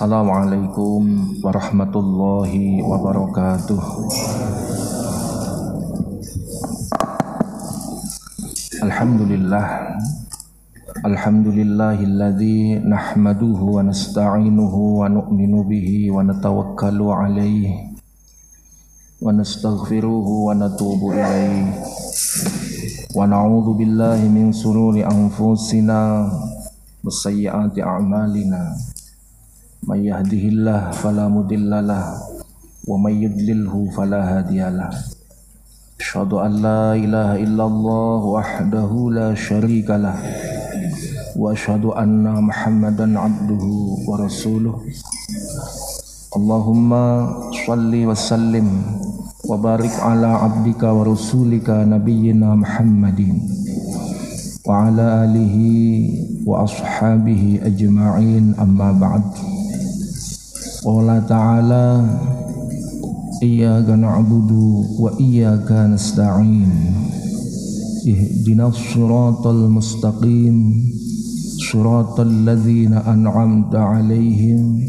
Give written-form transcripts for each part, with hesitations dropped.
Assalamualaikum warahmatullahi wabarakatuh. Alhamdulillah, alhamdulillahilladzi nahmaduhu wa nasta'inuhu wa nu'minu bihi wa natawakkalu alaihi wa nastaghfiruhu wa natubu ilaihi wa na'udzu billahi min shururi anfusina wa sayyiati a'malina may yahdihillahu fala mudilla lahu wa may yudlilhu fala hadiyalah. Asyhadu an la ilaha illallah wahdahu la syarika lah wa asyhadu anna Muhammadan abduhu wa rasuluh. Allahumma shalli wa sallim wa barik ala abdika wa rasulika nabiyyina Muhammadin wa ala alihi wa ashabihi ajma'in, amma ba'd. Qala ta'ala, iyyaka na'budu wa iyyaka nasta'in ihdinas siratal mustaqim siratal ladzina an'amta 'alaihim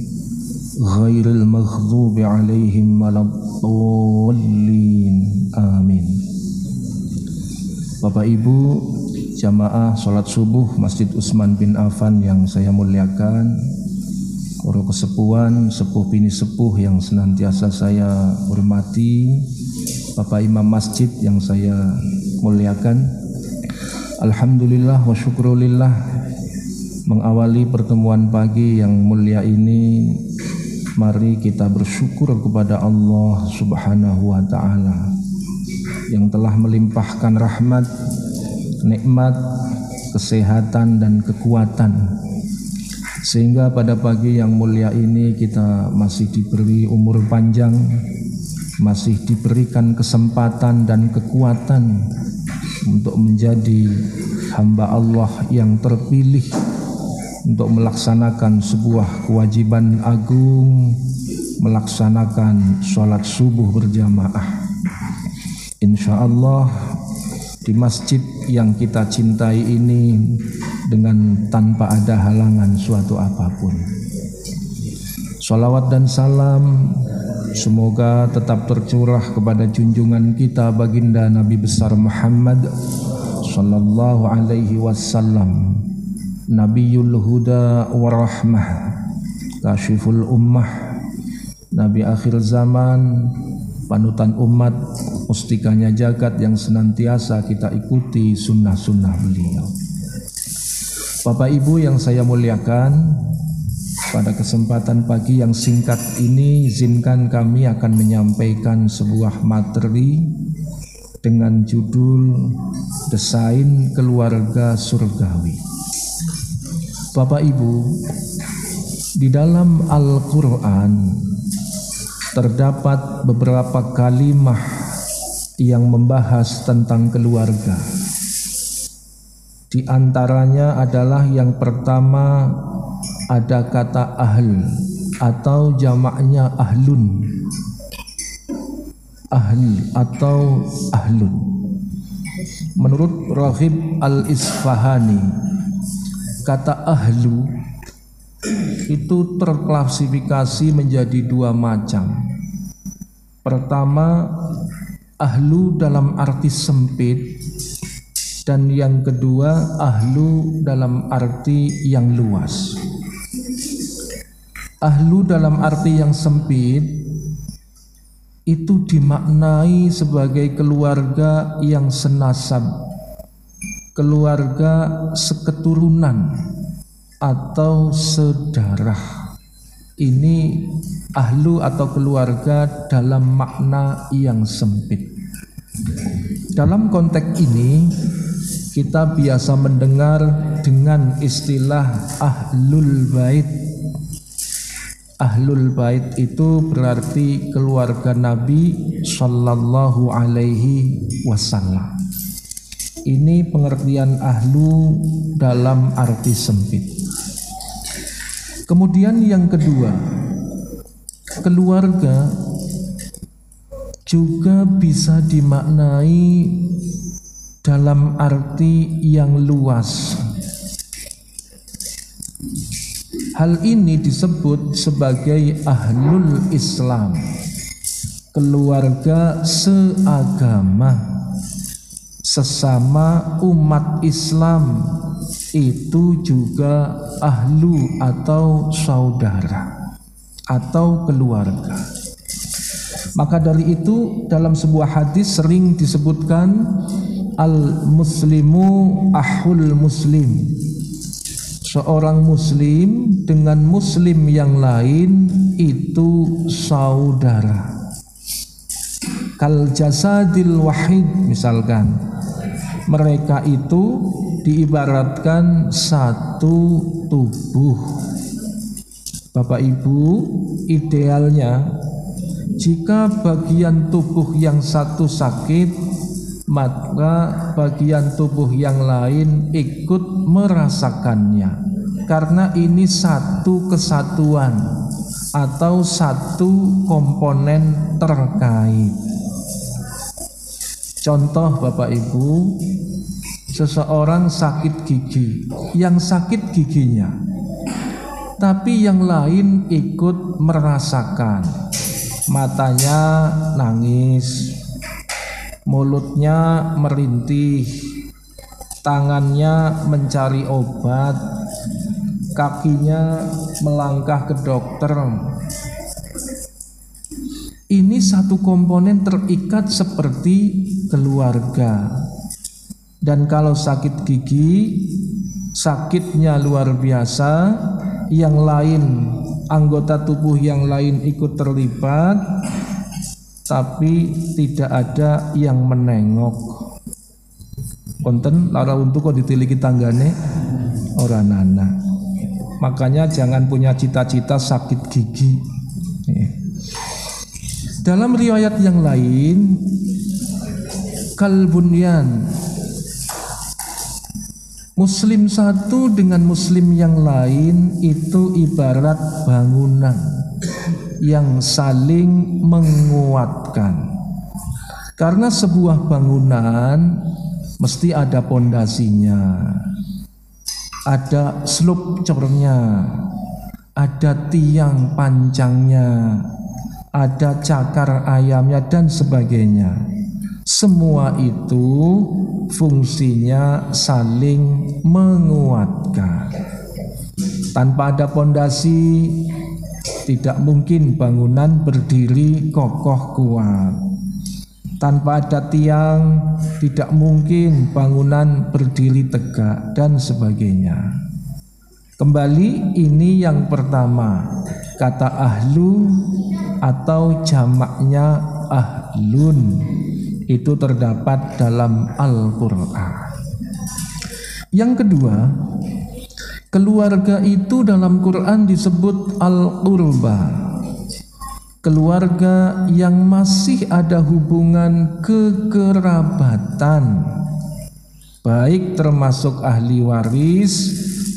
ghairil maghdubi 'alaihim waladdallin. Amin. Bapak Ibu jamaah salat subuh Masjid Utsman bin Affan yang saya muliakan, para kesepuhan, sepuh bini sepuh yang senantiasa saya hormati, Bapak Imam Masjid yang saya muliakan. Alhamdulillah wa syukrulillah, mengawali pertemuan pagi yang mulia ini, mari kita bersyukur kepada Allah Subhanahu wa ta'ala yang telah melimpahkan rahmat, nikmat, kesehatan dan kekuatan, sehingga pada pagi yang mulia ini kita masih diberi umur panjang, masih diberikan kesempatan dan kekuatan untuk menjadi hamba Allah yang terpilih untuk melaksanakan sebuah kewajiban agung, melaksanakan sholat subuh berjamaah. Insya Allah di masjid yang kita cintai ini dengan tanpa ada halangan suatu apapun. Salawat dan salam semoga tetap tercurah kepada junjungan kita baginda Nabi besar Muhammad sallallahu alaihi wasallam, Nabiyul Huda wa Rahmah, Kasyiful Ummah, Nabi akhir zaman, panutan umat, mustikanya jagat yang senantiasa kita ikuti sunnah-sunnah beliau. Bapak Ibu yang saya muliakan, pada kesempatan pagi yang singkat ini izinkan kami akan menyampaikan sebuah materi dengan judul Desain Keluarga Surgawi. Bapak Ibu, di dalam Al-Qur'an terdapat beberapa kalimah yang membahas tentang keluarga. Di antaranya adalah yang pertama ada kata ahl atau jamaknya ahlun. Ahl atau ahlun. Menurut Rahib Al-Isfahani, kata ahlu itu terklasifikasi menjadi dua macam. Pertama, ahlu dalam arti sempit, dan yang kedua, ahlu dalam arti yang luas. Ahlu dalam arti yang sempit itu dimaknai sebagai keluarga yang senasab, keluarga seketurunan atau sedarah. Ini ahlu atau keluarga dalam makna yang sempit. Dalam konteks ini kita biasa mendengar dengan istilah ahlul bait. Ahlul bait itu berarti keluarga Nabi sallallahu alaihi wasallam. Ini pengertian ahlu dalam arti sempit. Kemudian yang kedua, keluarga juga bisa dimaknai dalam arti yang luas. Hal ini disebut sebagai ahlul Islam, keluarga seagama, sesama umat Islam itu juga ahlu atau saudara atau keluarga. Maka dari itu dalam sebuah hadis sering disebutkan al-muslimu ahul muslim, seorang muslim dengan muslim yang lain itu saudara. Kal jasadil wahid, misalkan mereka itu diibaratkan satu tubuh. Bapak Ibu, idealnya jika bagian tubuh yang satu sakit, maka bagian tubuh yang lain ikut merasakannya, karena ini satu kesatuan atau satu komponen terkait. Contoh Bapak Ibu, seseorang sakit gigi, yang sakit giginya, tapi yang lain ikut merasakan. Matanya nangis, mulutnya merintih, tangannya mencari obat, kakinya melangkah ke dokter. Ini satu komponen terikat seperti keluarga. Dan kalau sakit gigi, sakitnya luar biasa, yang lain, anggota tubuh yang lain ikut terlibat, tapi tidak ada yang menengok. Konten lara untuk kok ditiliki tanggane ora nana. Makanya jangan punya cita-cita sakit gigi. Dalam riwayat yang lain, kalbunyan, muslim satu dengan muslim yang lain itu ibarat bangunan yang saling menguatkan. Karena sebuah bangunan mesti ada pondasinya, ada slupturnya, ada tiang panjangnya, ada cakar ayamnya dan sebagainya. Semua itu fungsinya saling menguatkan. Tanpa ada pondasi, tidak mungkin bangunan berdiri kokoh kuat. Tanpa ada tiang, tidak mungkin bangunan berdiri tegak dan sebagainya. Kembali, ini yang pertama, kata ahlu atau jamaknya ahlun, itu terdapat dalam Al-Qur'an. Yang kedua, keluarga itu dalam Qur'an disebut al-qurba, keluarga yang masih ada hubungan kekerabatan, baik termasuk ahli waris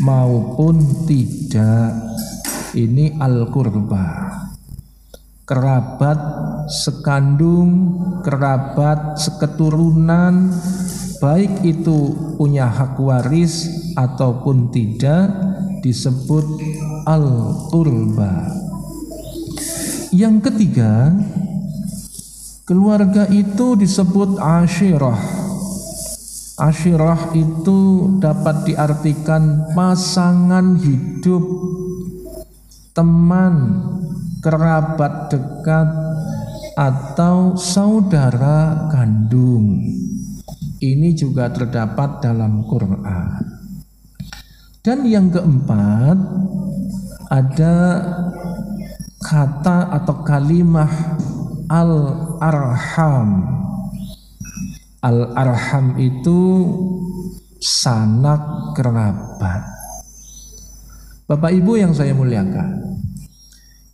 maupun tidak. Ini al-qurba, kerabat sekandung, kerabat seketurunan, baik itu punya hak waris ataupun tidak, disebut al-qurba. Yang ketiga, keluarga itu disebut ashirah. Ashirah itu dapat diartikan pasangan hidup, teman, kerabat dekat, atau saudara kandung. Ini juga terdapat dalam Qur'an. Dan yang keempat, ada kata atau kalimah al-arham. Al-arham itu sanak kerabat. Bapak Ibu yang saya muliakan,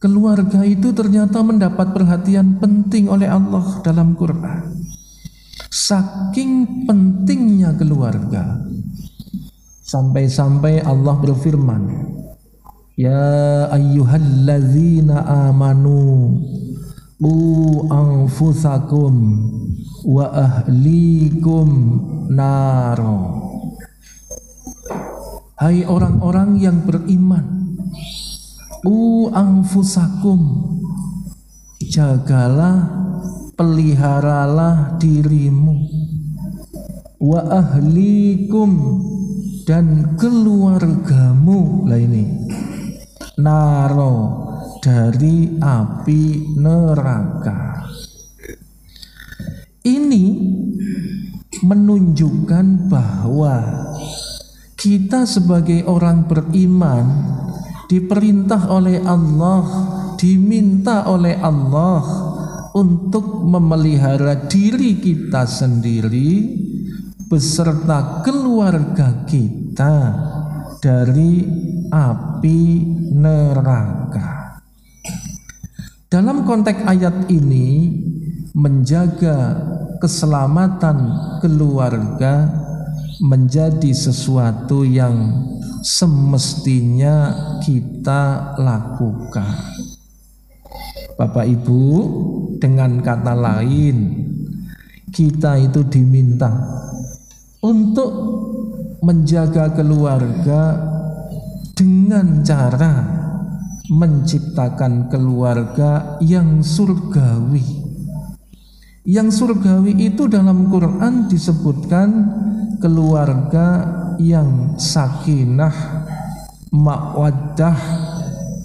keluarga itu ternyata mendapat perhatian penting oleh Allah dalam Qur'an. Saking pentingnya keluarga, sampai-sampai Allah berfirman, ya ayyuhalladzina amanu qu anfusakum wa ahlikum naro. Hai orang-orang yang beriman, Qu anfusakum, jagalah, peliharalah dirimu, wa ahlikum, dan keluargamu. Lah ini naro, dari api neraka. Ini menunjukkan bahwa kita sebagai orang beriman diperintah oleh Allah, diminta oleh Allah untuk memelihara diri kita sendiri beserta keluarga kita dari api neraka. Dalam konteks ayat ini, menjaga keselamatan keluarga menjadi sesuatu yang semestinya kita lakukan. Bapak Ibu, dengan kata lain, kita itu diminta untuk menjaga keluarga dengan cara menciptakan keluarga yang surgawi. Yang surgawi itu dalam Quran disebutkan keluarga yang sakinah, mawaddah,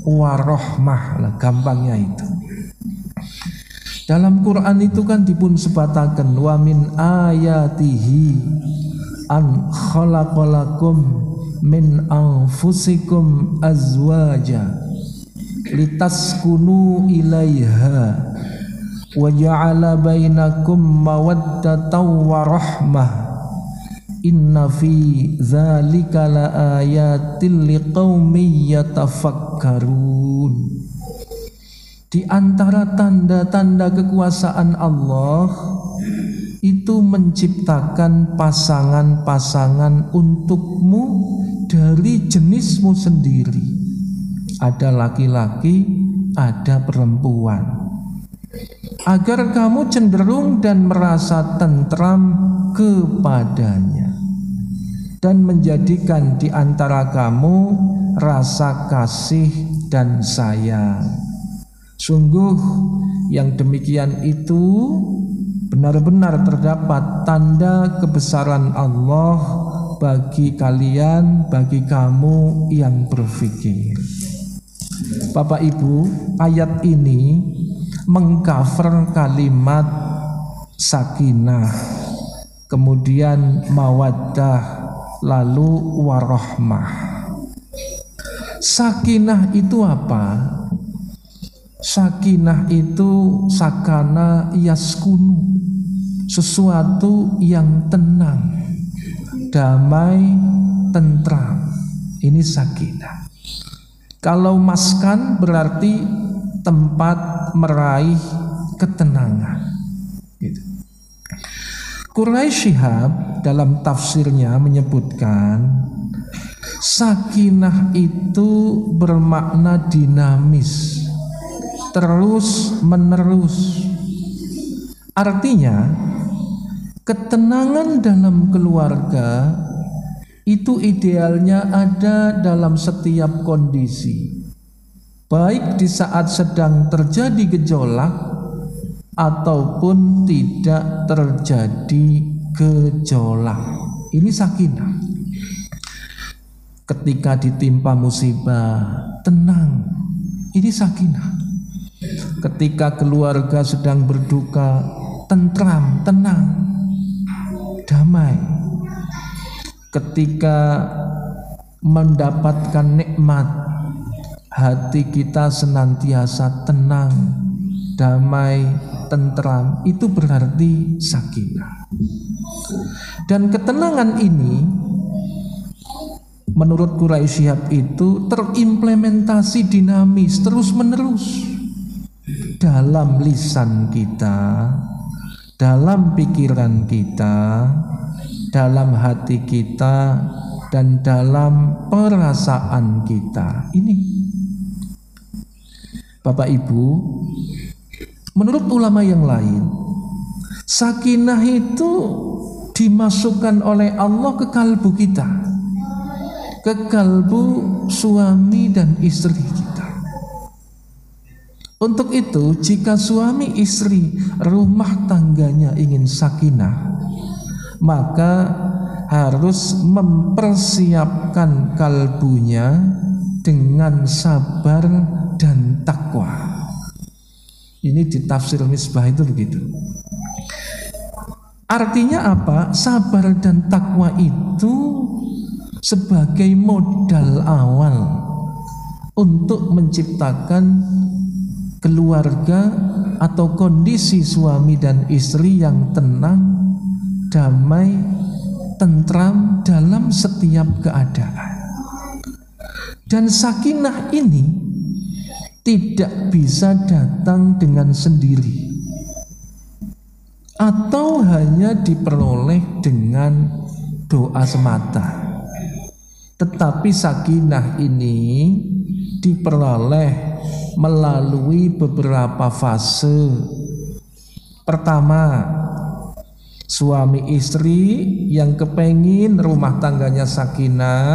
warohmah. Lah, gampangnya itu. Dalam Quran itu kan dipun sebatakan wa min ayatihi an khalaqalakum min anfusikum azwaja litaskunu ilaiha wa ja'ala bainakum mawaddatan wa rahmah inna fi dzalika laayatil liqaumin yatafakkarun. Di antara tanda-tanda kekuasaan Allah itu menciptakan pasangan-pasangan untukmu dari jenismu sendiri. Ada laki-laki, ada perempuan, agar kamu cenderung dan merasa tentram kepadanya, dan menjadikan di antara kamu rasa kasih dan sayang. Sungguh yang demikian itu benar-benar terdapat tanda kebesaran Allah bagi kalian, bagi kamu yang berpikir. Bapak Ibu, ayat ini mengcover kalimat sakinah, kemudian mawaddah, lalu warahmah. Sakinah itu apa? Sakinah itu sakana yaskunu, sesuatu yang tenang, damai, tentram. Ini sakinah. Kalau maskan berarti tempat meraih ketenangan. Gitu. Quraish Shihab dalam tafsirnya menyebutkan sakinah itu bermakna dinamis, terus menerus. Artinya ketenangan dalam keluarga itu idealnya ada dalam setiap kondisi, baik di saat sedang terjadi gejolak ataupun tidak terjadi gejolak. Ini sakinah. Ketika ditimpa musibah, tenang. Ini sakinah. Ketika keluarga sedang berduka, tentram, tenang, damai. Ketika mendapatkan nikmat, hati kita senantiasa tenang, damai, tentram. Itu berarti sakinah. Dan ketenangan ini menurut Quraish Shihab itu terimplementasi dinamis, terus menerus dalam lisan kita, dalam pikiran kita, dalam hati kita, dan dalam perasaan kita. Ini Bapak Ibu, menurut ulama yang lain, sakinah itu dimasukkan oleh Allah ke kalbu kita, ke kalbu suami dan istri kita. Untuk itu, jika suami istri rumah tangganya ingin sakinah, maka harus mempersiapkan kalbunya dengan sabar dan takwa. Ini di tafsir Misbah itu begitu. Artinya apa? Sabar dan takwa itu sebagai modal awal untuk menciptakan keluarga atau kondisi suami dan istri yang tenang, damai, tentram dalam setiap keadaan. Dan sakinah ini tidak bisa datang dengan sendiri atau hanya diperoleh dengan doa semata. Tetapi sakinah ini diperoleh melalui beberapa fase. Pertama, suami istri yang kepengin rumah tangganya sakinah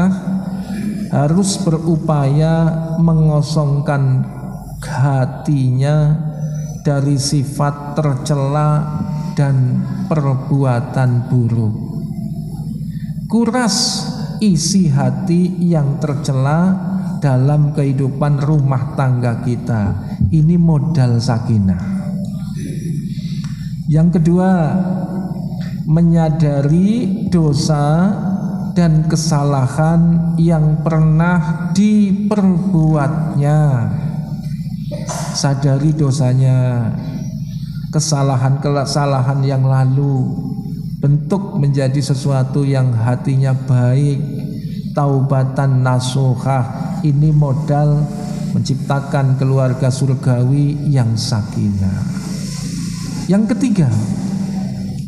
harus berupaya mengosongkan hatinya dari sifat tercela dan perbuatan buruk. Kuras isi hati yang tercela dalam kehidupan rumah tangga kita, ini modal sakinah. Yang kedua, menyadari dosa dan kesalahan yang pernah diperbuatnya. Sadari dosanya, kesalahan-kesalahan yang lalu, bentuk menjadi sesuatu yang hatinya baik, taubatan nasuhah. Ini modal menciptakan keluarga surgawi yang sakinah. Yang ketiga,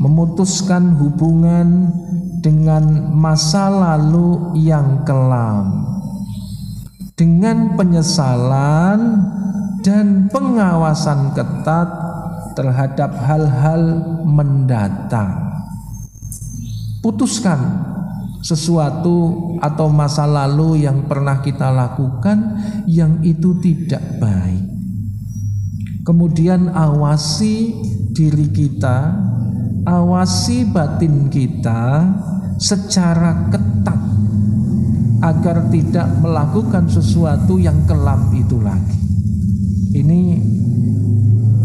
memutuskan hubungan dengan masa lalu yang kelam dengan penyesalan dan pengawasan ketat terhadap hal-hal mendatang. Putuskan sesuatu atau masa lalu yang pernah kita lakukan yang itu tidak baik. Kemudian awasi diri kita, awasi batin kita secara ketat agar tidak melakukan sesuatu yang kelam itu lagi. Ini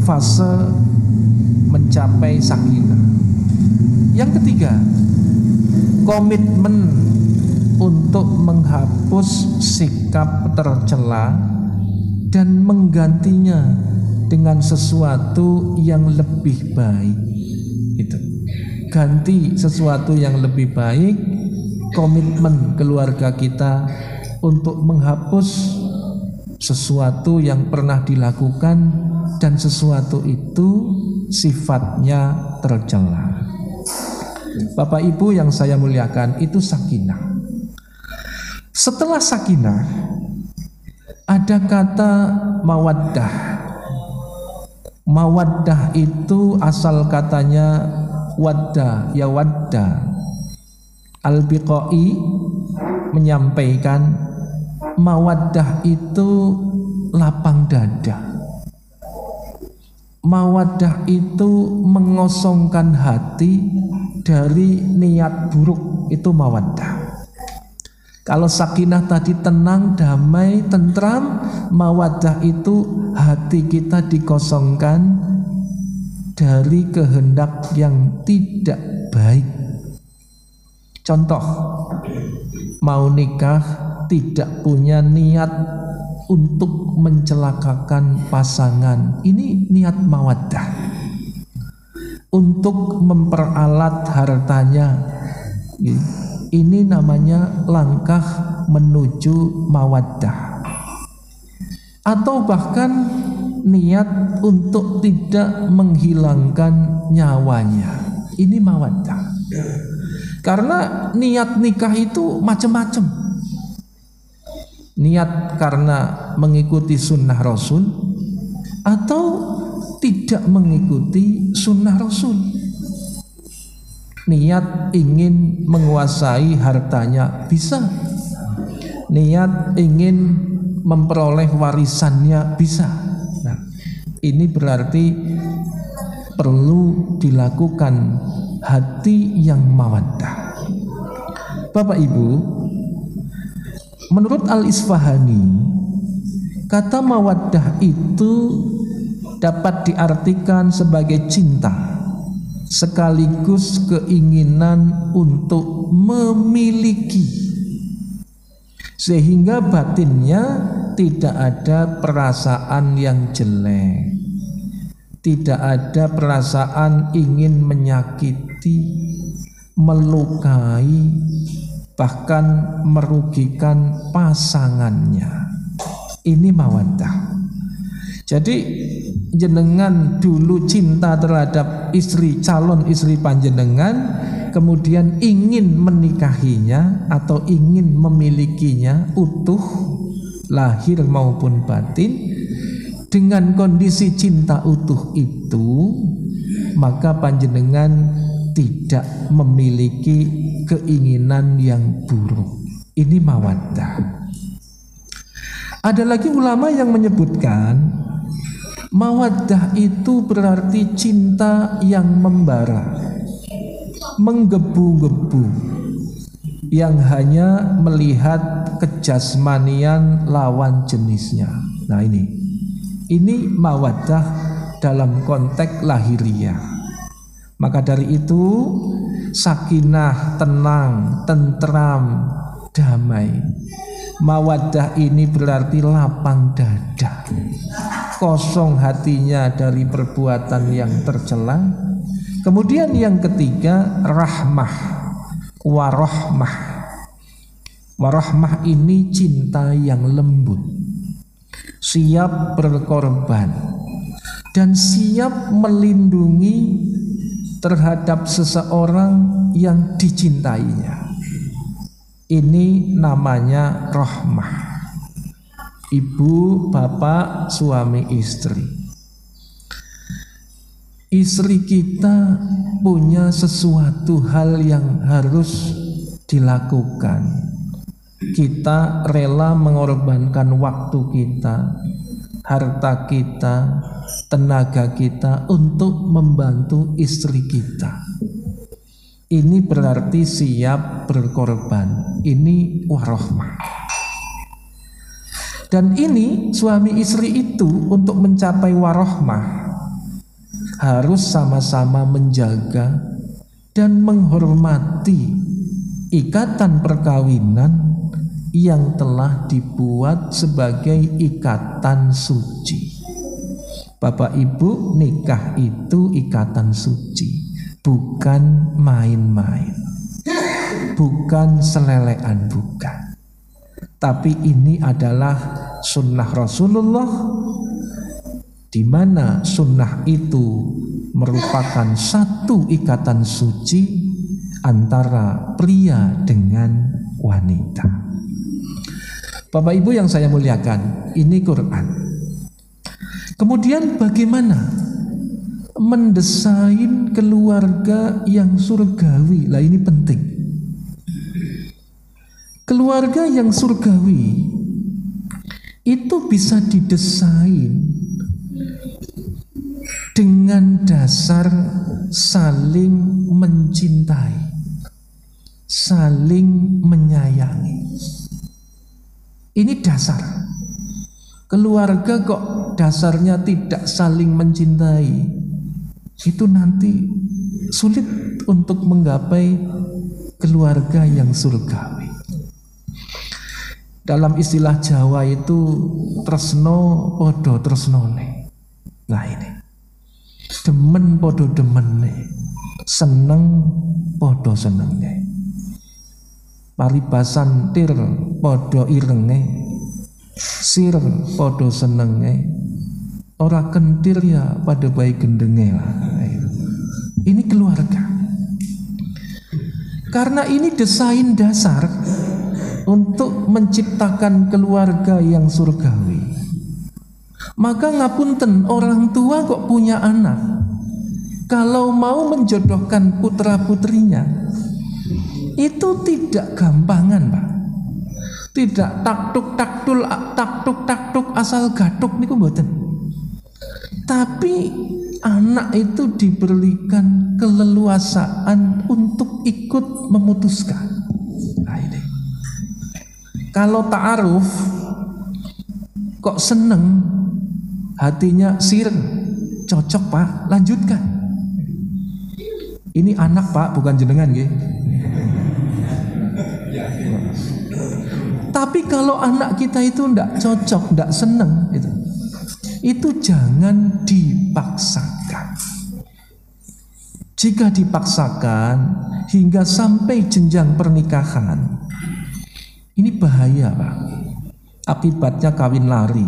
fase mencapai sakinah. Yang ketiga, komitmen untuk menghapus sikap tercela dan menggantinya dengan sesuatu yang lebih baik. Itu. Ganti sesuatu yang lebih baik, komitmen keluarga kita untuk menghapus sesuatu yang pernah dilakukan dan sesuatu itu sifatnya tercela. Bapak Ibu yang saya muliakan, itu sakinah. Setelah sakinah ada kata mawaddah. Mawaddah itu asal katanya wadda, ya wadda. Al-Biqa'i menyampaikan mawaddah itu lapang dada. Mawaddah itu mengosongkan hati dari niat buruk, itu mawaddah. Kalau sakinah tadi tenang, damai, tentram, mawaddah itu hati kita dikosongkan dari kehendak yang tidak baik. Contoh, mau nikah tidak punya niat untuk mencelakakan pasangan, ini niat mawaddah. Untuk memperalat hartanya, ini namanya langkah menuju mawaddah. Atau bahkan niat untuk tidak menghilangkan nyawanya, ini mawaddah. Karena niat nikah itu macam-macam. Niat karena mengikuti sunnah Rasul atau tidak mengikuti sunnah Rasul. Niat ingin menguasai hartanya, bisa. Niat ingin memperoleh warisannya, bisa. Nah, Ini berarti perlu dilakukan hati yang mawaddah. Bapak Ibu, menurut Al-Isfahani, kata mawaddah itu dapat diartikan sebagai cinta sekaligus keinginan untuk memiliki, sehingga batinnya tidak ada perasaan yang jelek, tidak ada perasaan ingin menyakiti, melukai, bahkan merugikan pasangannya. Ini mawaddah. Jadi jenengan dulu cinta terhadap istri, calon istri panjenengan, kemudian ingin menikahinya atau ingin memilikinya utuh, lahir maupun batin. Dengan kondisi cinta utuh itu, maka panjenengan tidak memiliki keinginan yang buruk. Ini mawaddah. Ada lagi ulama yang menyebutkan mawaddah itu berarti cinta yang membara, menggebu-gebu, yang hanya melihat kejasmanian lawan jenisnya. Nah, ini mawaddah dalam konteks lahiriah. Maka dari itu sakinah, tenang, tentram, damai. Mawaddah ini berarti lapang dada, kosong hatinya dari perbuatan yang tercela. Kemudian yang ketiga, rahmah, warahmah. Warahmah ini cinta yang lembut, siap berkorban, dan siap melindungi terhadap seseorang yang dicintainya. Ini namanya rahmah. Ibu, bapak, suami, istri. Istri kita punya sesuatu hal yang harus dilakukan. Kita rela mengorbankan waktu kita, harta kita, tenaga kita untuk membantu istri kita. Ini berarti siap berkorban. Ini warahmah. Dan ini suami istri itu untuk mencapai warahmah harus sama-sama menjaga dan menghormati ikatan perkawinan yang telah dibuat sebagai ikatan suci. Bapak Ibu, nikah itu ikatan suci. Bukan main-main, bukan selelean, bukan. Tapi ini adalah sunnah Rasulullah, di mana sunnah itu merupakan satu ikatan suci antara pria dengan wanita. Bapak Ibu yang saya muliakan, ini Quran. Kemudian bagaimana mendesain keluarga yang surgawi? Lah, ini penting. Keluarga yang surgawi itu bisa didesain dengan dasar saling mencintai, saling menyayangi. Ini dasar. Keluarga kok dasarnya tidak saling mencintai, itu nanti sulit untuk menggapai keluarga yang surgawi. Dalam istilah Jawa itu tresno podo tresnone. Nah, ini demen podo demene, seneng podo senenge, paribasan tir podo irenge, sir podo senenge, ora kentir ya pada baik gendenge lah. Ini keluarga. Karena ini desain dasar untuk menciptakan keluarga yang surgawi, maka ngapunten orang tua kok punya anak, kalau mau menjodohkan putra-putrinya itu tidak gampangan, Pak. Tidak taktuk taktul taktuk taktuk asal gatuk niku mboten. Tapi anak itu diberikan keleluasaan untuk ikut memutuskan. Nah ini. Kalau ta'aruf kok seneng, hatinya sireng, cocok Pak, lanjutkan. Ini anak Pak, bukan jenengan nggih. Tapi kalau anak kita itu ndak cocok, ndak seneng gitu, itu jangan dipaksakan. Jika dipaksakan hingga sampai jenjang pernikahan, ini bahaya Pak. Akibatnya kawin lari,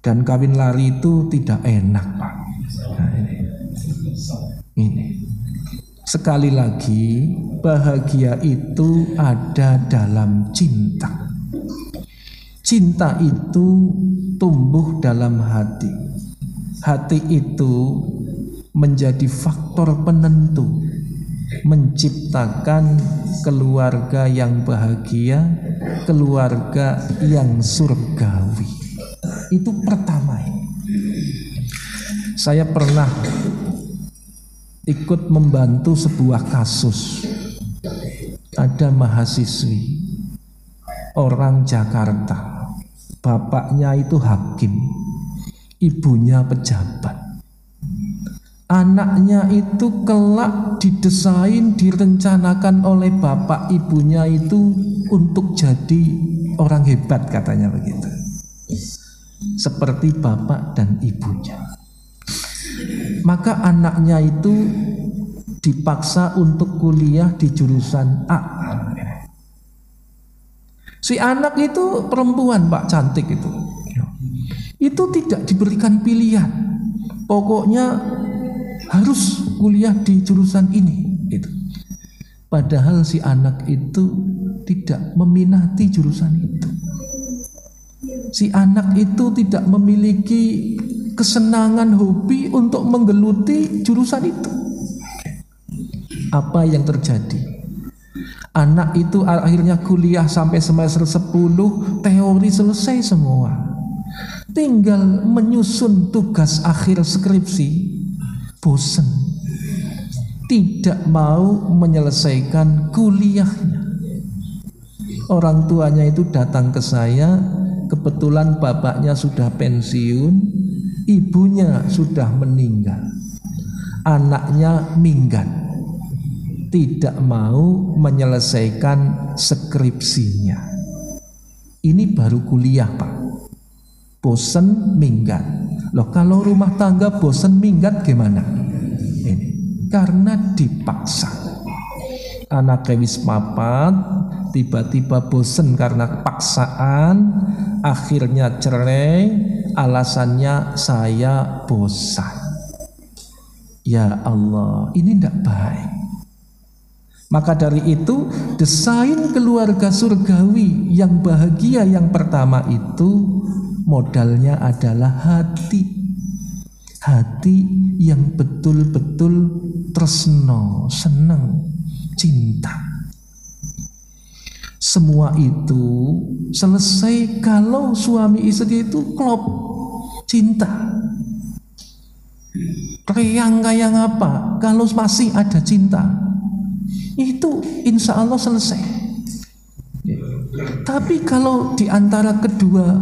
dan kawin lari itu tidak enak Pak. Nah, ini. Sekali lagi, bahagia itu ada dalam cinta. Cinta itu tumbuh dalam hati. Hati itu menjadi faktor penentu menciptakan keluarga yang bahagia, keluarga yang surgawi. Itu pertama. Saya pernah ikut membantu sebuah kasus. Ada mahasiswi orang Jakarta, bapaknya itu hakim, ibunya pejabat. Anaknya itu kelak didesain, direncanakan oleh bapak ibunya itu untuk jadi orang hebat, katanya begitu. Seperti bapak dan ibunya. Maka anaknya itu dipaksa untuk kuliah di jurusan A. Si anak itu perempuan Pak, cantik itu. Itu tidak diberikan pilihan. Pokoknya harus kuliah di jurusan ini gitu. Padahal si anak itu tidak meminati jurusan itu. Si anak itu tidak memiliki kesenangan, hobi untuk menggeluti jurusan itu. Apa yang terjadi? Anak itu akhirnya kuliah sampai semester 10, teori selesai semua. Tinggal menyusun tugas akhir skripsi. Bosan, tidak mau menyelesaikan kuliahnya. Orang tuanya itu datang ke saya, kebetulan bapaknya sudah pensiun, ibunya sudah meninggal, anaknya minggat, tidak mau menyelesaikan skripsinya. Ini baru kuliah Pak, bosan, minggat. Loh, kalau rumah tangga bosen minggat gimana? Ini karena dipaksa. Anak wis papat tiba-tiba bosen karena paksaan, akhirnya cerai. Alasannya saya bosan. Ya Allah, ini tidak baik. Maka dari itu, desain keluarga surgawi yang bahagia yang pertama itu modalnya adalah hati. Hati yang betul-betul tresno, seneng, cinta. Semua itu selesai kalau suami istri itu klop, cinta. Reyang kayak apa? Kalau masih ada cinta, itu insya Allah selesai. Tapi kalau diantara kedua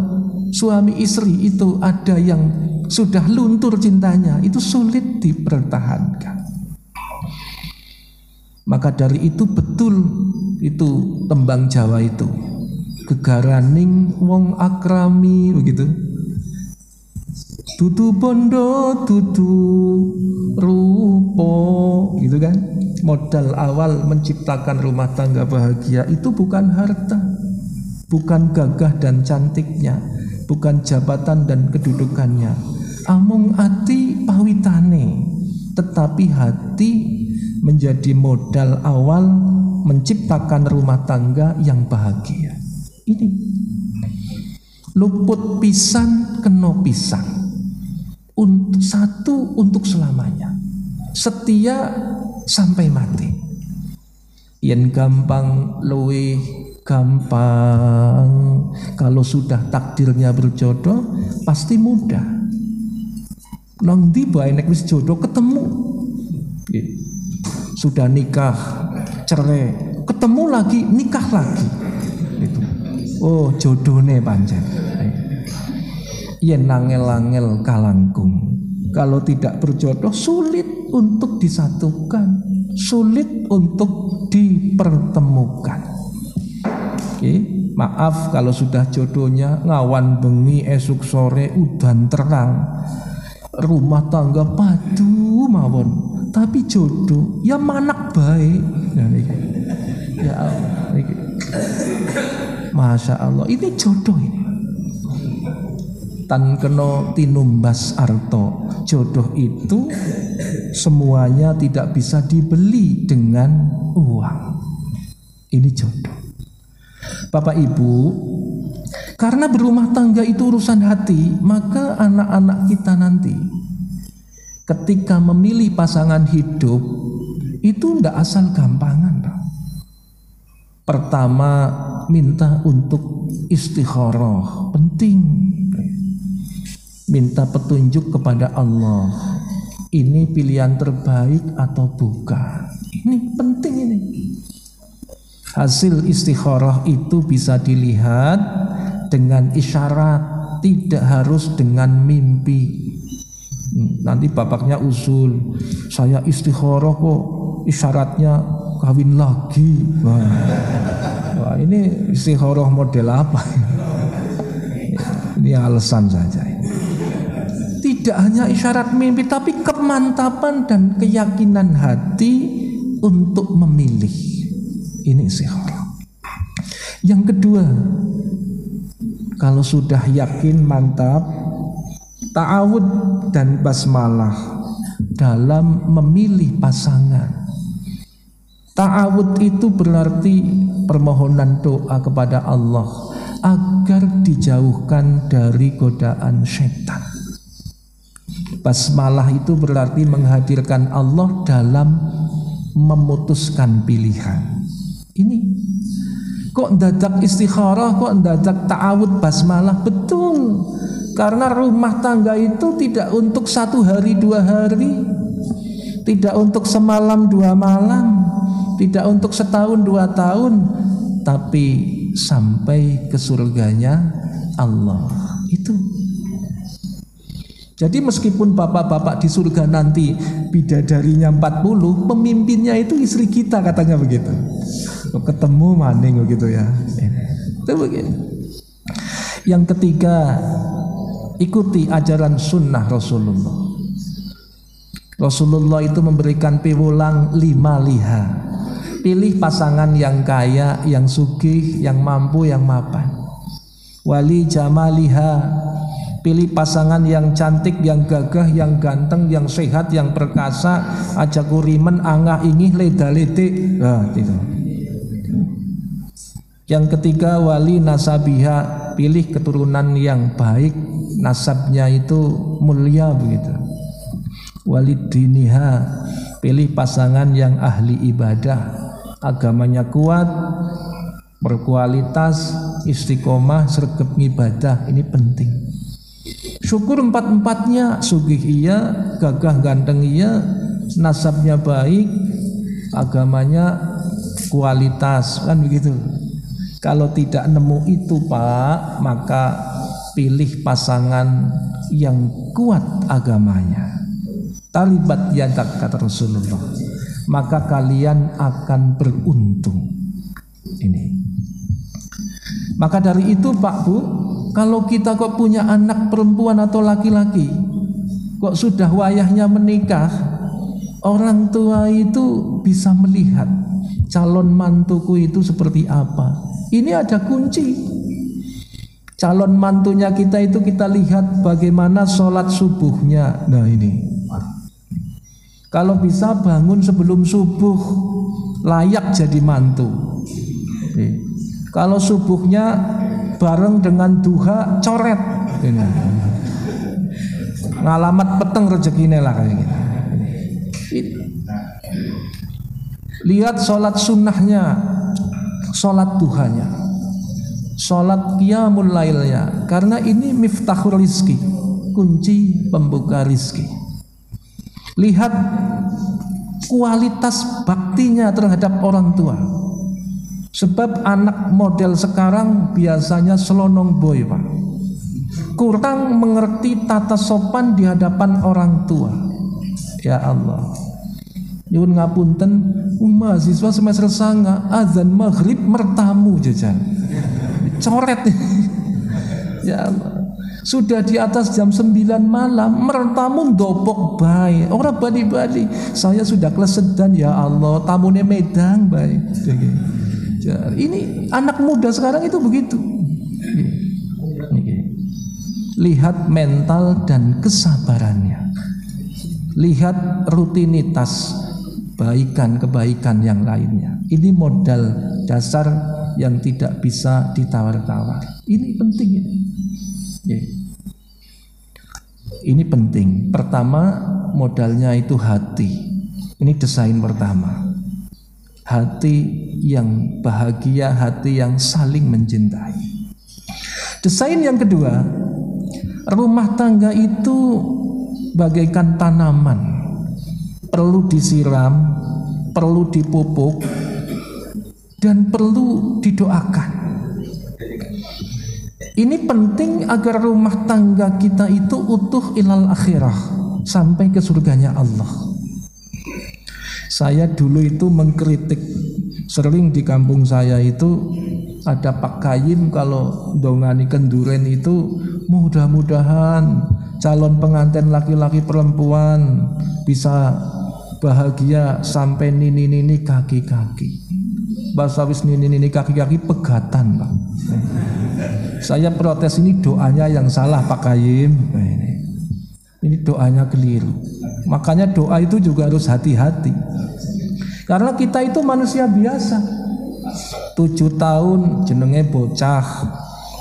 suami istri itu ada yang sudah luntur cintanya, itu sulit dipertahankan. Maka dari itu betul itu tembang Jawa itu, gegaraning wong akrami begitu. Dudu bondo dudu rupo gitu kan. Modal awal menciptakan rumah tangga bahagia itu bukan harta, bukan gagah dan cantiknya, bukan jabatan dan kedudukannya, amung ati pawitane, tetapi hati menjadi modal awal menciptakan rumah tangga yang bahagia. Ini luput pisan keno pisan, untuk satu untuk selamanya, setia sampai mati. Yen gampang luwih gampang, kalau sudah takdirnya berjodoh pasti mudah. nang ndi bae nek wis jodoh ketemu. Sudah nikah, cerai, ketemu lagi, nikah lagi. Itu. Oh, jodone pancen. Yen angel-angel kalangkung. Kalau tidak berjodoh sulit untuk disatukan, sulit untuk dipertemukan. Oke, maaf kalau sudah jodohnya ngawan bengi esuk sore udan terang. Rumah tangga padu mawon, tapi jodoh ya manak baik. Ya Allah, Masya Allah, ini jodoh ini. Tan kena tinumbas arto, jodoh itu semuanya tidak bisa dibeli dengan uang. Ini jodoh. Bapak Ibu, karena berumah tangga itu urusan hati, maka anak-anak kita nanti ketika memilih pasangan hidup itu tidak asal gampangan, Pak. Pertama minta untuk istikharah, penting. Minta petunjuk kepada Allah, ini pilihan terbaik atau bukan. Ini penting ini. Hasil istikharah itu bisa dilihat dengan isyarat, tidak harus dengan mimpi. Nanti bapaknya usul, saya istikharah kok isyaratnya kawin lagi. Wah, ini istikharah model apa? Ini alasan saja. Tidak hanya isyarat mimpi, tapi kemantapan dan keyakinan hati untuk memilih. Ini istikharah. Yang kedua, kalau sudah yakin mantap, ta'awud dan basmalah dalam memilih pasangan. Ta'awud itu berarti permohonan doa kepada Allah agar dijauhkan dari godaan setan. Basmalah itu berarti menghadirkan Allah dalam memutuskan pilihan. Ini kok dadak istikharah, kok dadak ta'awud basmalah? Betul, karena rumah tangga itu tidak untuk satu hari dua hari, tidak untuk semalam dua malam, tidak untuk setahun dua tahun, tapi sampai ke surganya Allah. Itu. Jadi meskipun bapak-bapak di surga nanti bidadarinya 40, pemimpinnya itu istri kita, katanya begitu. Ketemu maning begitu ya. Itu begitu. Yang ketiga, ikuti ajaran sunnah Rasulullah. Rasulullah itu memberikan piwulang 5 liha. Pilih pasangan yang kaya, yang sugih, yang mampu, yang mapan. Wali jamaliha. Pilih pasangan yang cantik, yang gagah, yang ganteng, yang sehat, yang perkasa, aja kurimen, angah ingih, leda letik. Nah, gitu. Yang ketiga, wali nasabiha. Pilih keturunan yang baik, nasabnya itu mulia begitu. Wali diniha. Pilih pasangan yang ahli ibadah, agamanya kuat, berkualitas, istiqomah, sregep ngibadah. Ini penting. Syukur 4-4-nya, sugih iya, gagah ganteng iya, nasabnya baik, agamanya kualitas, kan begitu. Kalau tidak nemu itu, Pak, maka pilih pasangan yang kuat agamanya. Talibat yadak, kata Rasulullah, maka kalian akan beruntung. Ini. Maka dari itu, Pak Bu, kalau kita kok punya anak perempuan atau laki-laki, kok sudah wayahnya menikah, orang tua itu bisa melihat calon mantuku itu seperti apa. Ini ada kunci. Calon mantunya kita itu kita lihat bagaimana sholat subuhnya. Nah ini, kalau bisa bangun sebelum subuh, layak jadi mantu. Kalau subuhnya bareng dengan duha, coret ini. Ngalamat peteng rezekine lah kayak gitu. Lihat sholat sunnahnya, sholat duhanya, sholat qiyamul lailnya, karena ini miftahul rizki. kunci pembuka rizki. Lihat kualitas baktinya terhadap orang tua. Sebab anak model sekarang biasanya selonong boy, Pak. Kurang mengerti tata sopan di hadapan orang tua. Ya Allah. Nyuwun ngapunten, mahasiswa semester sanga azan maghrib mertamu jajan. Coret. Ya Allah. Sudah di atas jam 9 malam mertamu ndobok bae. Ora badi-badi. Saya sudah klesedan ya Allah, tamune medang bae. Ini anak muda sekarang itu begitu. Lihat mental dan kesabarannya. Lihat rutinitas kebaikan-kebaikan yang lainnya. Ini modal dasar yang tidak bisa ditawar-tawar. Ini penting. Ini penting. Pertama, modalnya itu hati. Ini desain pertama. Hati yang bahagia, hati yang saling mencintai. Desain yang kedua, rumah tangga itu bagaikan tanaman, perlu disiram, perlu dipupuk, dan perlu didoakan. Ini penting agar rumah tangga kita itu utuh ilal akhirah, sampai ke surganya Allah. Saya dulu itu mengkritik, sering di kampung saya itu ada Pak Kayim kalau dongani kenduren itu, mudah-mudahan calon pengantin laki-laki perempuan bisa bahagia sampai nini-nini kaki-kaki. Bahasa wis nini-nini kaki-kaki pegatan, Pak. Saya protes, ini doanya yang salah Pak Kayim. Ini doanya keliru. Makanya doa itu juga harus hati-hati. Karena kita itu manusia biasa. 7 tahun jenenge bocah,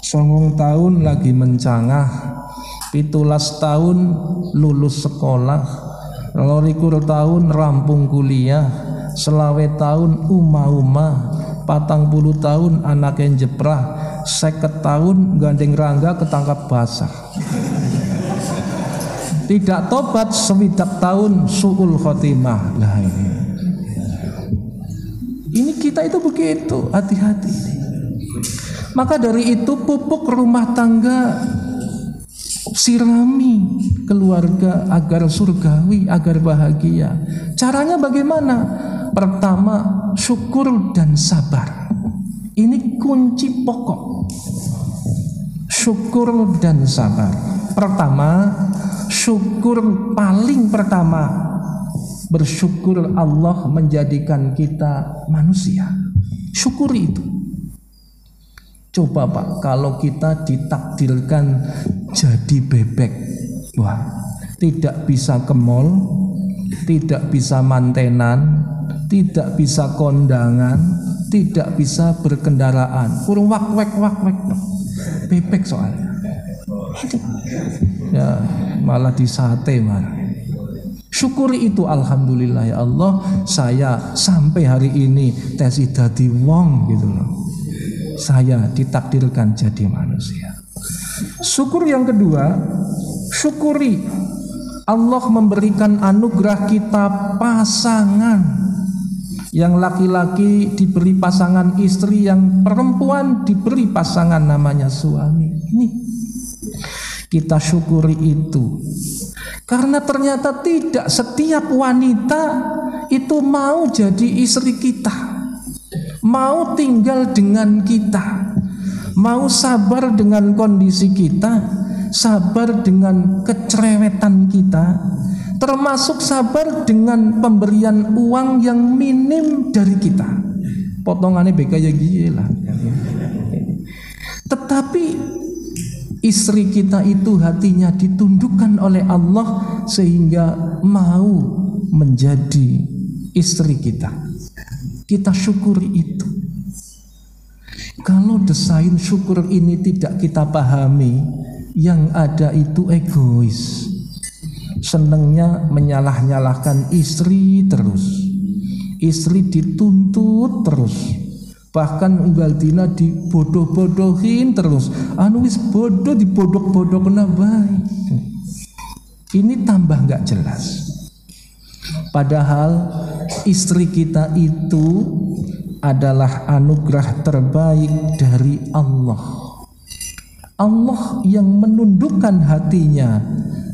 9 tahun lagi mencangah, 17 tahun lulus sekolah, 20 tahun rampung kuliah, 20 tahun uma-uma, 40 tahun anak yang jeprah, 50 tahun gandeng rangga ketangkap basah. Tidak tobat 70 tahun suul khotimah. Nah ini kita itu begitu, hati-hati. Maka dari itu pupuk rumah tangga, sirami keluarga agar surgawi, agar bahagia. Caranya bagaimana? Pertama, syukur dan sabar. Ini kunci pokok. Syukur dan sabar. Pertama, syukur paling pertama. Bersyukur Allah menjadikan kita manusia. Syukuri itu. Coba Pak, kalau kita ditakdirkan jadi bebek, wah, tidak bisa ke mall, tidak bisa mantenan, tidak bisa kondangan, tidak bisa berkendaraan. Kurung wak-wek-wak-wek. Bebek soalnya. Ya, malah disate malah. Syukuri itu, alhamdulillah ya Allah, saya sampai hari ini tesih dadi wong gitu loh. Saya ditakdirkan jadi manusia. Syukur yang kedua, syukuri Allah memberikan anugerah kita pasangan. Yang laki-laki diberi pasangan istri, yang perempuan diberi pasangan namanya suami. Nih, kita syukuri itu. Karena ternyata tidak setiap wanita itu mau jadi istri kita, mau tinggal dengan kita, mau sabar dengan kondisi kita, sabar dengan kecerewetan kita, termasuk sabar dengan pemberian uang yang minim dari kita. Potongannya BK ya gila. Tetapi istri kita itu hatinya ditundukkan oleh Allah sehingga mau menjadi istri kita. Kita syukuri itu. Kalau desain syukur ini tidak kita pahami, yang ada itu egois. Senangnya menyalah-nyalahkan istri terus. Istri dituntut terus. Bahkan unggal dina dibodoh-bodohin terus. Anu wis bodoh dibodok-bodok kena baik. Ini tambah nggak jelas. Padahal istri kita itu adalah anugerah terbaik dari Allah. Allah yang menundukkan hatinya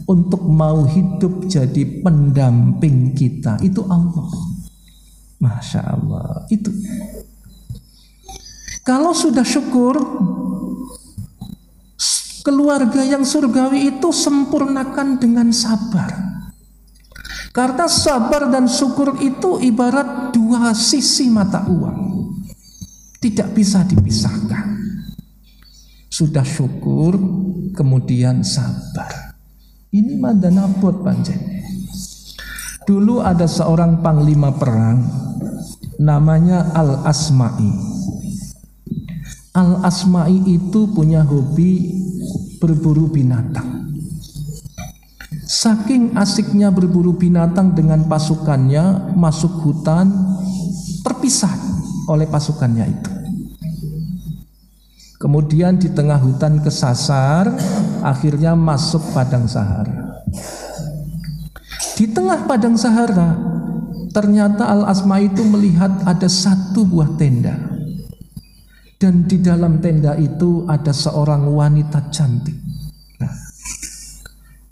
untuk mau hidup jadi pendamping kita, itu Allah. Masya Allah, itu. Kalau sudah syukur, keluarga yang surgawi itu sempurnakan dengan sabar. Karena sabar dan syukur itu ibarat dua sisi mata uang, tidak bisa dipisahkan. Sudah syukur, kemudian sabar. Ini mandanaput panjenengan. Dulu ada seorang panglima perang, namanya Al-Asma'i. Al-Asma'i itu punya hobi berburu binatang. Saking asiknya berburu binatang dengan pasukannya, masuk hutan, terpisah oleh pasukannya itu. Kemudian di tengah hutan kesasar, akhirnya masuk padang Sahara. Di tengah padang Sahara, ternyata Al-Asma'i itu melihat ada satu buah tenda. Dan di dalam tenda itu ada seorang wanita cantik. Nah,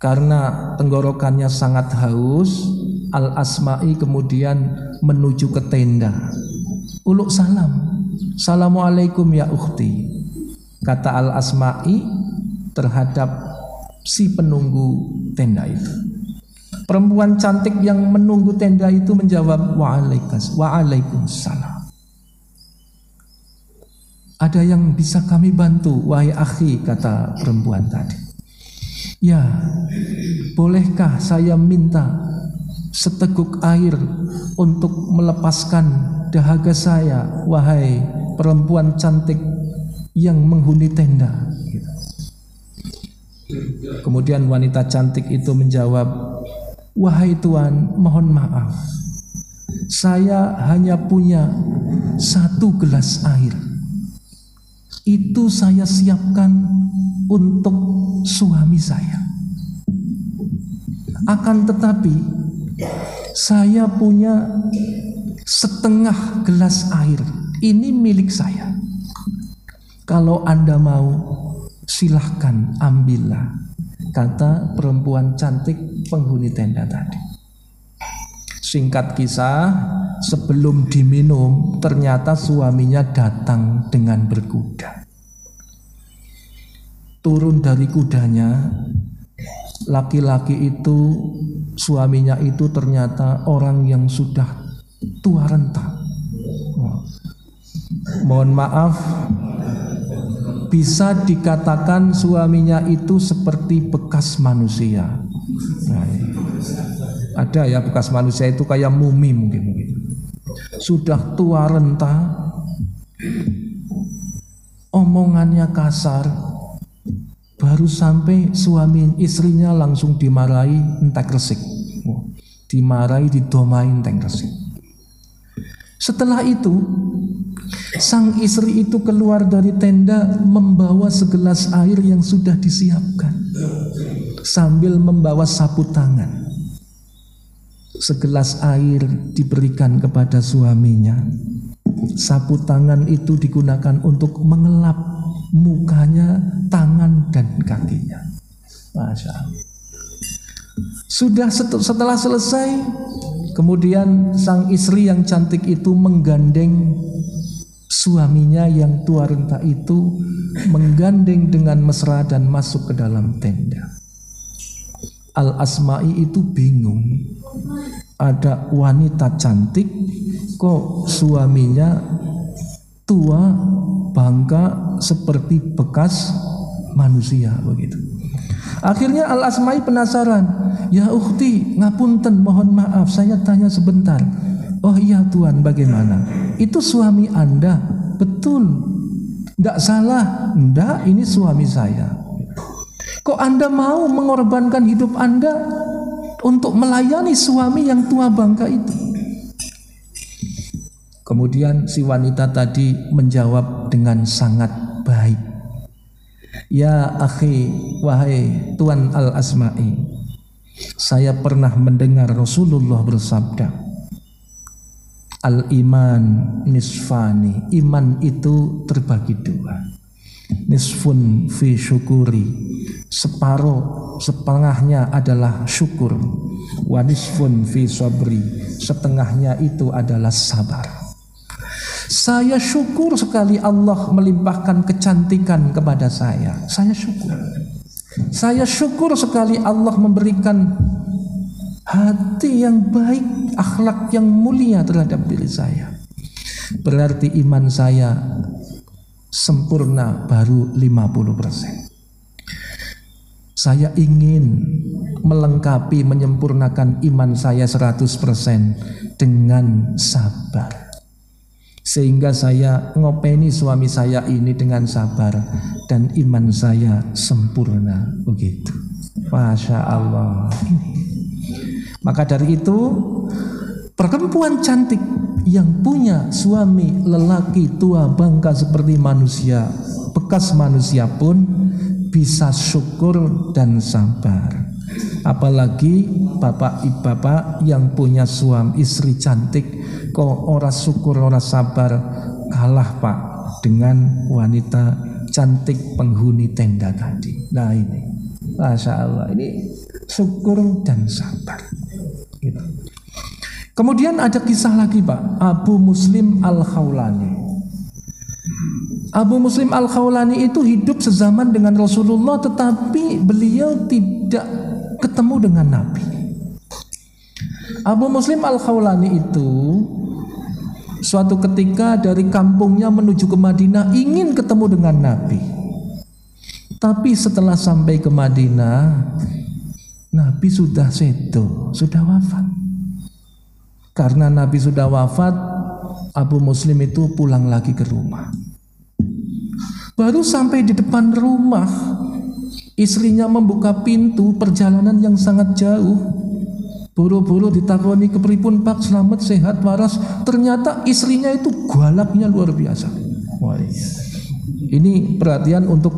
karena tenggorokannya sangat haus, Al-Asma'i kemudian menuju ke tenda. Uluk salam. Assalamualaikum ya ukhti, kata Al-Asma'i terhadap si penunggu tenda itu. Perempuan cantik yang menunggu tenda itu menjawab, Waalaikumsalam. Ada yang bisa kami bantu, wahai akhi, kata perempuan tadi. Ya, bolehkah saya minta seteguk air untuk melepaskan dahaga saya, wahai perempuan cantik yang menghuni tenda? Kemudian wanita cantik itu menjawab, wahai tuan, mohon maaf, saya hanya punya satu gelas air. Itu saya siapkan untuk suami saya. Akan tetapi, saya punya setengah gelas air. Ini milik saya. Kalau Anda mau, silahkan ambillah, kata perempuan cantik penghuni tenda tadi. Singkat kisah, sebelum diminum, ternyata suaminya datang dengan berkuda. Turun dari kudanya, laki-laki itu, suaminya itu ternyata orang yang sudah tua renta. Mohon maaf, bisa dikatakan suaminya itu seperti bekas manusia. Nah, ada ya bekas manusia itu kayak mumi mungkin. Sudah tua renta, omongannya kasar, baru sampai suami istrinya langsung dimarahi entek resik. Dimarahi, didomain entek resik. Setelah itu, sang istri itu keluar dari tenda membawa segelas air yang sudah disiapkan, sambil membawa sapu tangan. Segelas air diberikan kepada suaminya. Sapu tangan itu digunakan untuk mengelap mukanya, tangan, dan kakinya. Masya Allah. Sudah setelah selesai, kemudian sang istri yang cantik itu menggandeng suaminya yang tua renta itu, menggandeng dengan mesra dan masuk ke dalam tenda. Al-Asma'i itu bingung. Ada wanita cantik, kok suaminya tua bangka seperti bekas manusia begitu. Akhirnya Al-Asma'i penasaran. Ya ukhti, ngapunten, mohon maaf, saya tanya sebentar. Oh iya tuan, bagaimana? Itu suami Anda? Betul. Enggak salah. Enggak, ini suami saya. Kok Anda mau mengorbankan hidup Anda untuk melayani suami yang tua bangka itu? Kemudian si wanita tadi menjawab dengan sangat baik. Ya akhi, wahai tuan Al-Asma'i, Saya pernah mendengar Rasulullah bersabda, "Al-iman nisfani." Iman itu terbagi dua. Nisfun fi syukuri, setengahnya adalah syukur. Wa nisfun fi sabri, setengahnya itu adalah sabar. Saya syukur sekali Allah melimpahkan kecantikan kepada saya. Saya syukur. Saya syukur sekali Allah memberikan hati yang baik, akhlak yang mulia terhadap diri saya. Berarti iman saya sempurna baru 50%. Saya ingin melengkapi, menyempurnakan iman saya 100% dengan sabar. Sehingga saya ngopeni suami saya ini dengan sabar dan iman saya sempurna. Begitu. Masya Allah. Maka dari itu, perempuan cantik yang punya suami lelaki tua bangka seperti manusia, bekas manusia pun bisa syukur dan sabar. Apalagi bapak-bapak yang punya suami istri cantik kok ora syukur ora sabar, kalah Pak dengan wanita cantik penghuni tenda tadi. Nah ini Masya Allah, ini syukur dan sabar gitu. Kemudian ada kisah lagi Pak, Abu Muslim Al-Khawlani. Abu Muslim Al-Khawlani itu hidup sezaman dengan Rasulullah, tetapi beliau tidak ketemu dengan Nabi. Abu Muslim Al-Khawlani itu suatu ketika dari kampungnya menuju ke Madinah ingin ketemu dengan Nabi. Tapi setelah sampai ke Madinah, Nabi sudah sedo, sudah wafat. Karena Nabi sudah wafat, Abu Muslim itu pulang lagi ke rumah. Baru sampai di depan rumah, istrinya membuka pintu, perjalanan yang sangat jauh. Buru-buru ditakoni kepripun Pak, selamat, sehat, waras. Ternyata istrinya itu galaknya luar biasa. Wah, ini perhatian untuk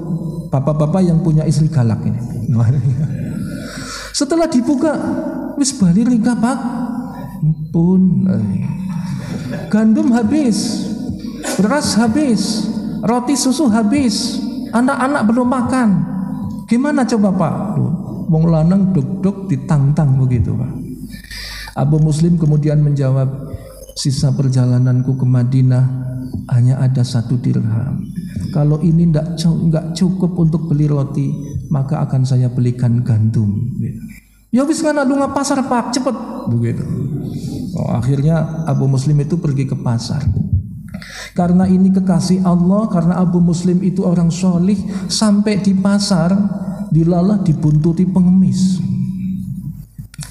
bapak-bapak yang punya istri galak ini. Setelah dibuka, wis bali rika Pak. Ampun. Gandum habis, beras habis, roti susu habis, anak-anak belum makan. Gimana coba Pak? Wong lanang duk-duk ditantang begitu Pak. Abu Muslim kemudian menjawab, sisa perjalananku ke Madinah hanya ada 1 dirham. Kalau ini enggak cukup untuk beli roti, maka akan saya belikan gandum. Ya wis kana lunga pasar Pak, cepet begitu. Oh, akhirnya Abu Muslim itu pergi ke pasar. Karena ini kekasih Allah, karena Abu Muslim itu orang sholih, sampai di pasar dilalah dibuntuti pengemis.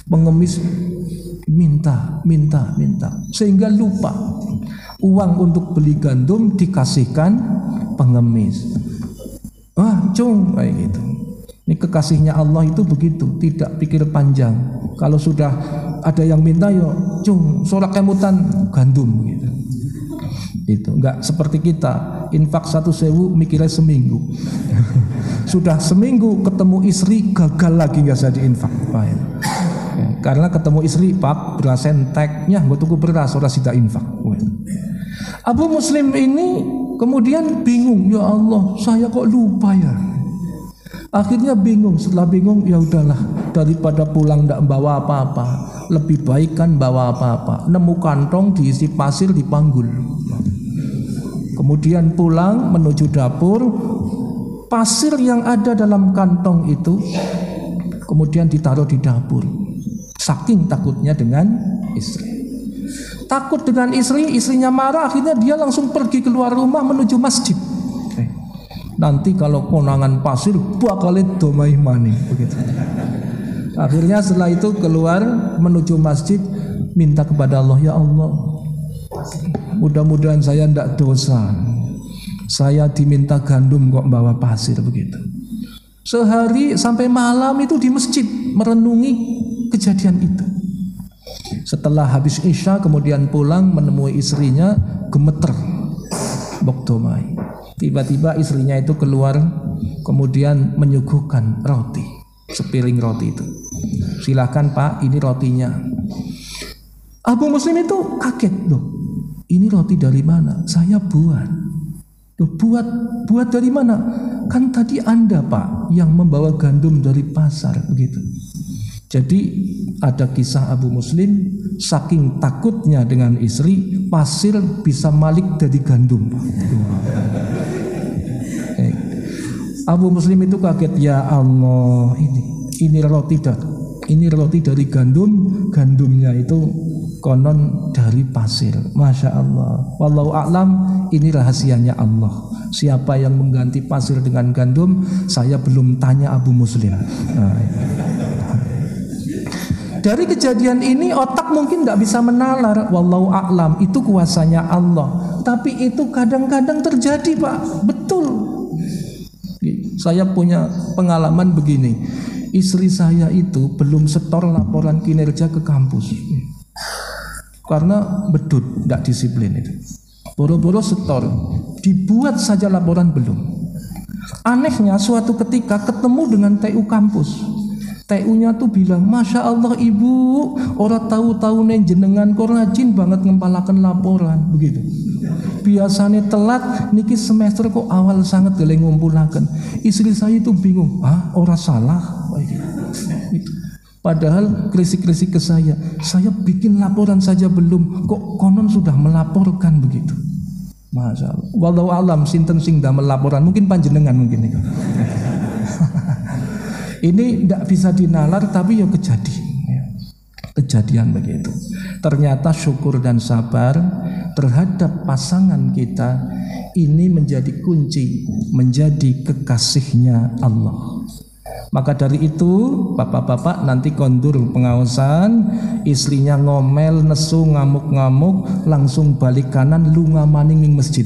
Pengemis minta, sehingga lupa. Uang untuk beli gandum dikasihkan pengemis. Wah, cung kayak gitu. Ini kekasihnya Allah itu begitu, tidak pikir panjang. Kalau sudah ada yang minta, yo cung sorak kemutan gandum gitu. Itu enggak seperti kita infak 1.000 mikirnya seminggu. Sudah seminggu ketemu istri gagal lagi nggak jadi infak Pak. Ya, karena ketemu istri Pak beras enteknya nggak tuku beras orang sida infak. Abu Muslim ini kemudian bingung, ya Allah saya kok lupa ya. Akhirnya bingung, setelah bingung ya udahlah daripada pulang tidak bawa apa-apa, lebih baik kan bawa apa-apa. Nemu kantong diisi pasir dipanggul. Kemudian pulang menuju dapur, pasir yang ada dalam kantong itu kemudian ditaruh di dapur. Saking takutnya dengan istri. Takut dengan istri, istrinya marah, akhirnya dia langsung pergi keluar rumah menuju masjid. Nanti kalau konangan pasir bakal domai mani begitu. Akhirnya setelah itu keluar menuju masjid, minta kepada Allah, ya Allah mudah-mudahan saya tidak dosa, saya diminta gandum kok bawa pasir begitu. Sehari sampai malam itu di masjid merenungi kejadian itu. Setelah habis isya kemudian pulang menemui istrinya gemeter bok domai. Tiba-tiba istrinya itu keluar kemudian menyuguhkan roti, sepiring roti itu. Silakan Pak, ini rotinya. Abu Muslim itu kaget, loh, ini roti dari mana? Saya buat. Loh, buat dari mana? Kan tadi Anda Pak yang membawa gandum dari pasar, begitu. Jadi ada kisah Abu Muslim saking takutnya dengan istri, pasir bisa malik dari gandum. Abu Muslim itu kaget, ya Allah, ini roti dari gandum, gandumnya itu konon dari pasir. Masya Allah. Wallahu a'lam, ini rahasianya Allah. Siapa yang mengganti pasir dengan gandum, saya belum tanya Abu Muslim. Nah, dari kejadian ini otak mungkin tidak bisa menalar. Wallahu a'lam, itu kuasanya Allah. Tapi itu kadang-kadang terjadi Pak, betul. Saya punya pengalaman begini. Istri saya itu belum setor laporan kinerja ke kampus karena bedut, tidak disiplin itu. Boro-boro setor, dibuat saja laporan belum. Anehnya suatu ketika ketemu dengan TU kampus. TU-nya tuh bilang, Masya Allah Ibu, orang tahu-tahu jenengan kok rajin banget ngempalakan laporan, begitu. Biasanya telat, niki semester kok awal sangat geleh ngumpulaken. Istri saya itu bingung, ah orang salah. Padahal krisik-krisik ke saya bikin laporan saja belum, kok konon sudah melaporkan, begitu. Masya Allah. Wallahu alam, sinten sing damel laporan, mungkin panjenengan mungkin itu. Ini tidak bisa dinalar, tapi ya kejadian begitu. Ternyata syukur dan sabar terhadap pasangan kita ini menjadi kunci, menjadi kekasihnya Allah. Maka dari itu, bapak-bapak nanti kondur pengawasan, istrinya ngomel, nesu, ngamuk-ngamuk, langsung balik kanan, lunga maning ning masjid.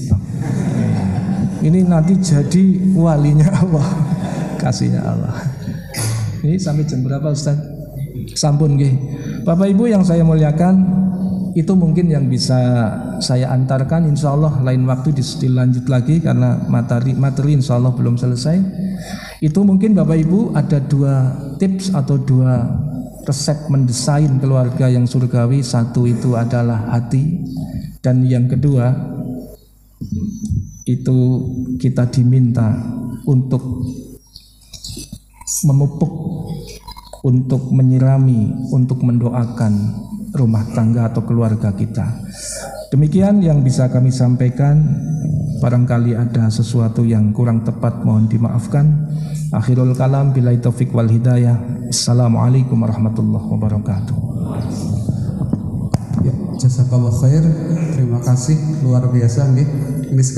Ini nanti jadi walinya Allah, kasihnya Allah. Ini sampai jam berapa Ustaz? Sampun nggih. Bapak Ibu yang saya muliakan, itu mungkin yang bisa saya antarkan. Insya Allah lain waktu dilanjut lagi karena materi insya Allah belum selesai. Itu mungkin Bapak Ibu ada dua tips atau dua resep mendesain keluarga yang surgawi. Satu itu adalah hati, dan yang kedua itu kita diminta untuk memupuk, untuk menyirami, untuk mendoakan rumah tangga atau keluarga kita. Demikian yang bisa kami sampaikan. Barangkali ada sesuatu yang kurang tepat, mohon dimaafkan. Akhirul kalam, billahi taufik wal hidayah. Assalamualaikum warahmatullahi wabarakatuh. Ya, jazakallahu khair. Terima kasih, luar biasa nih.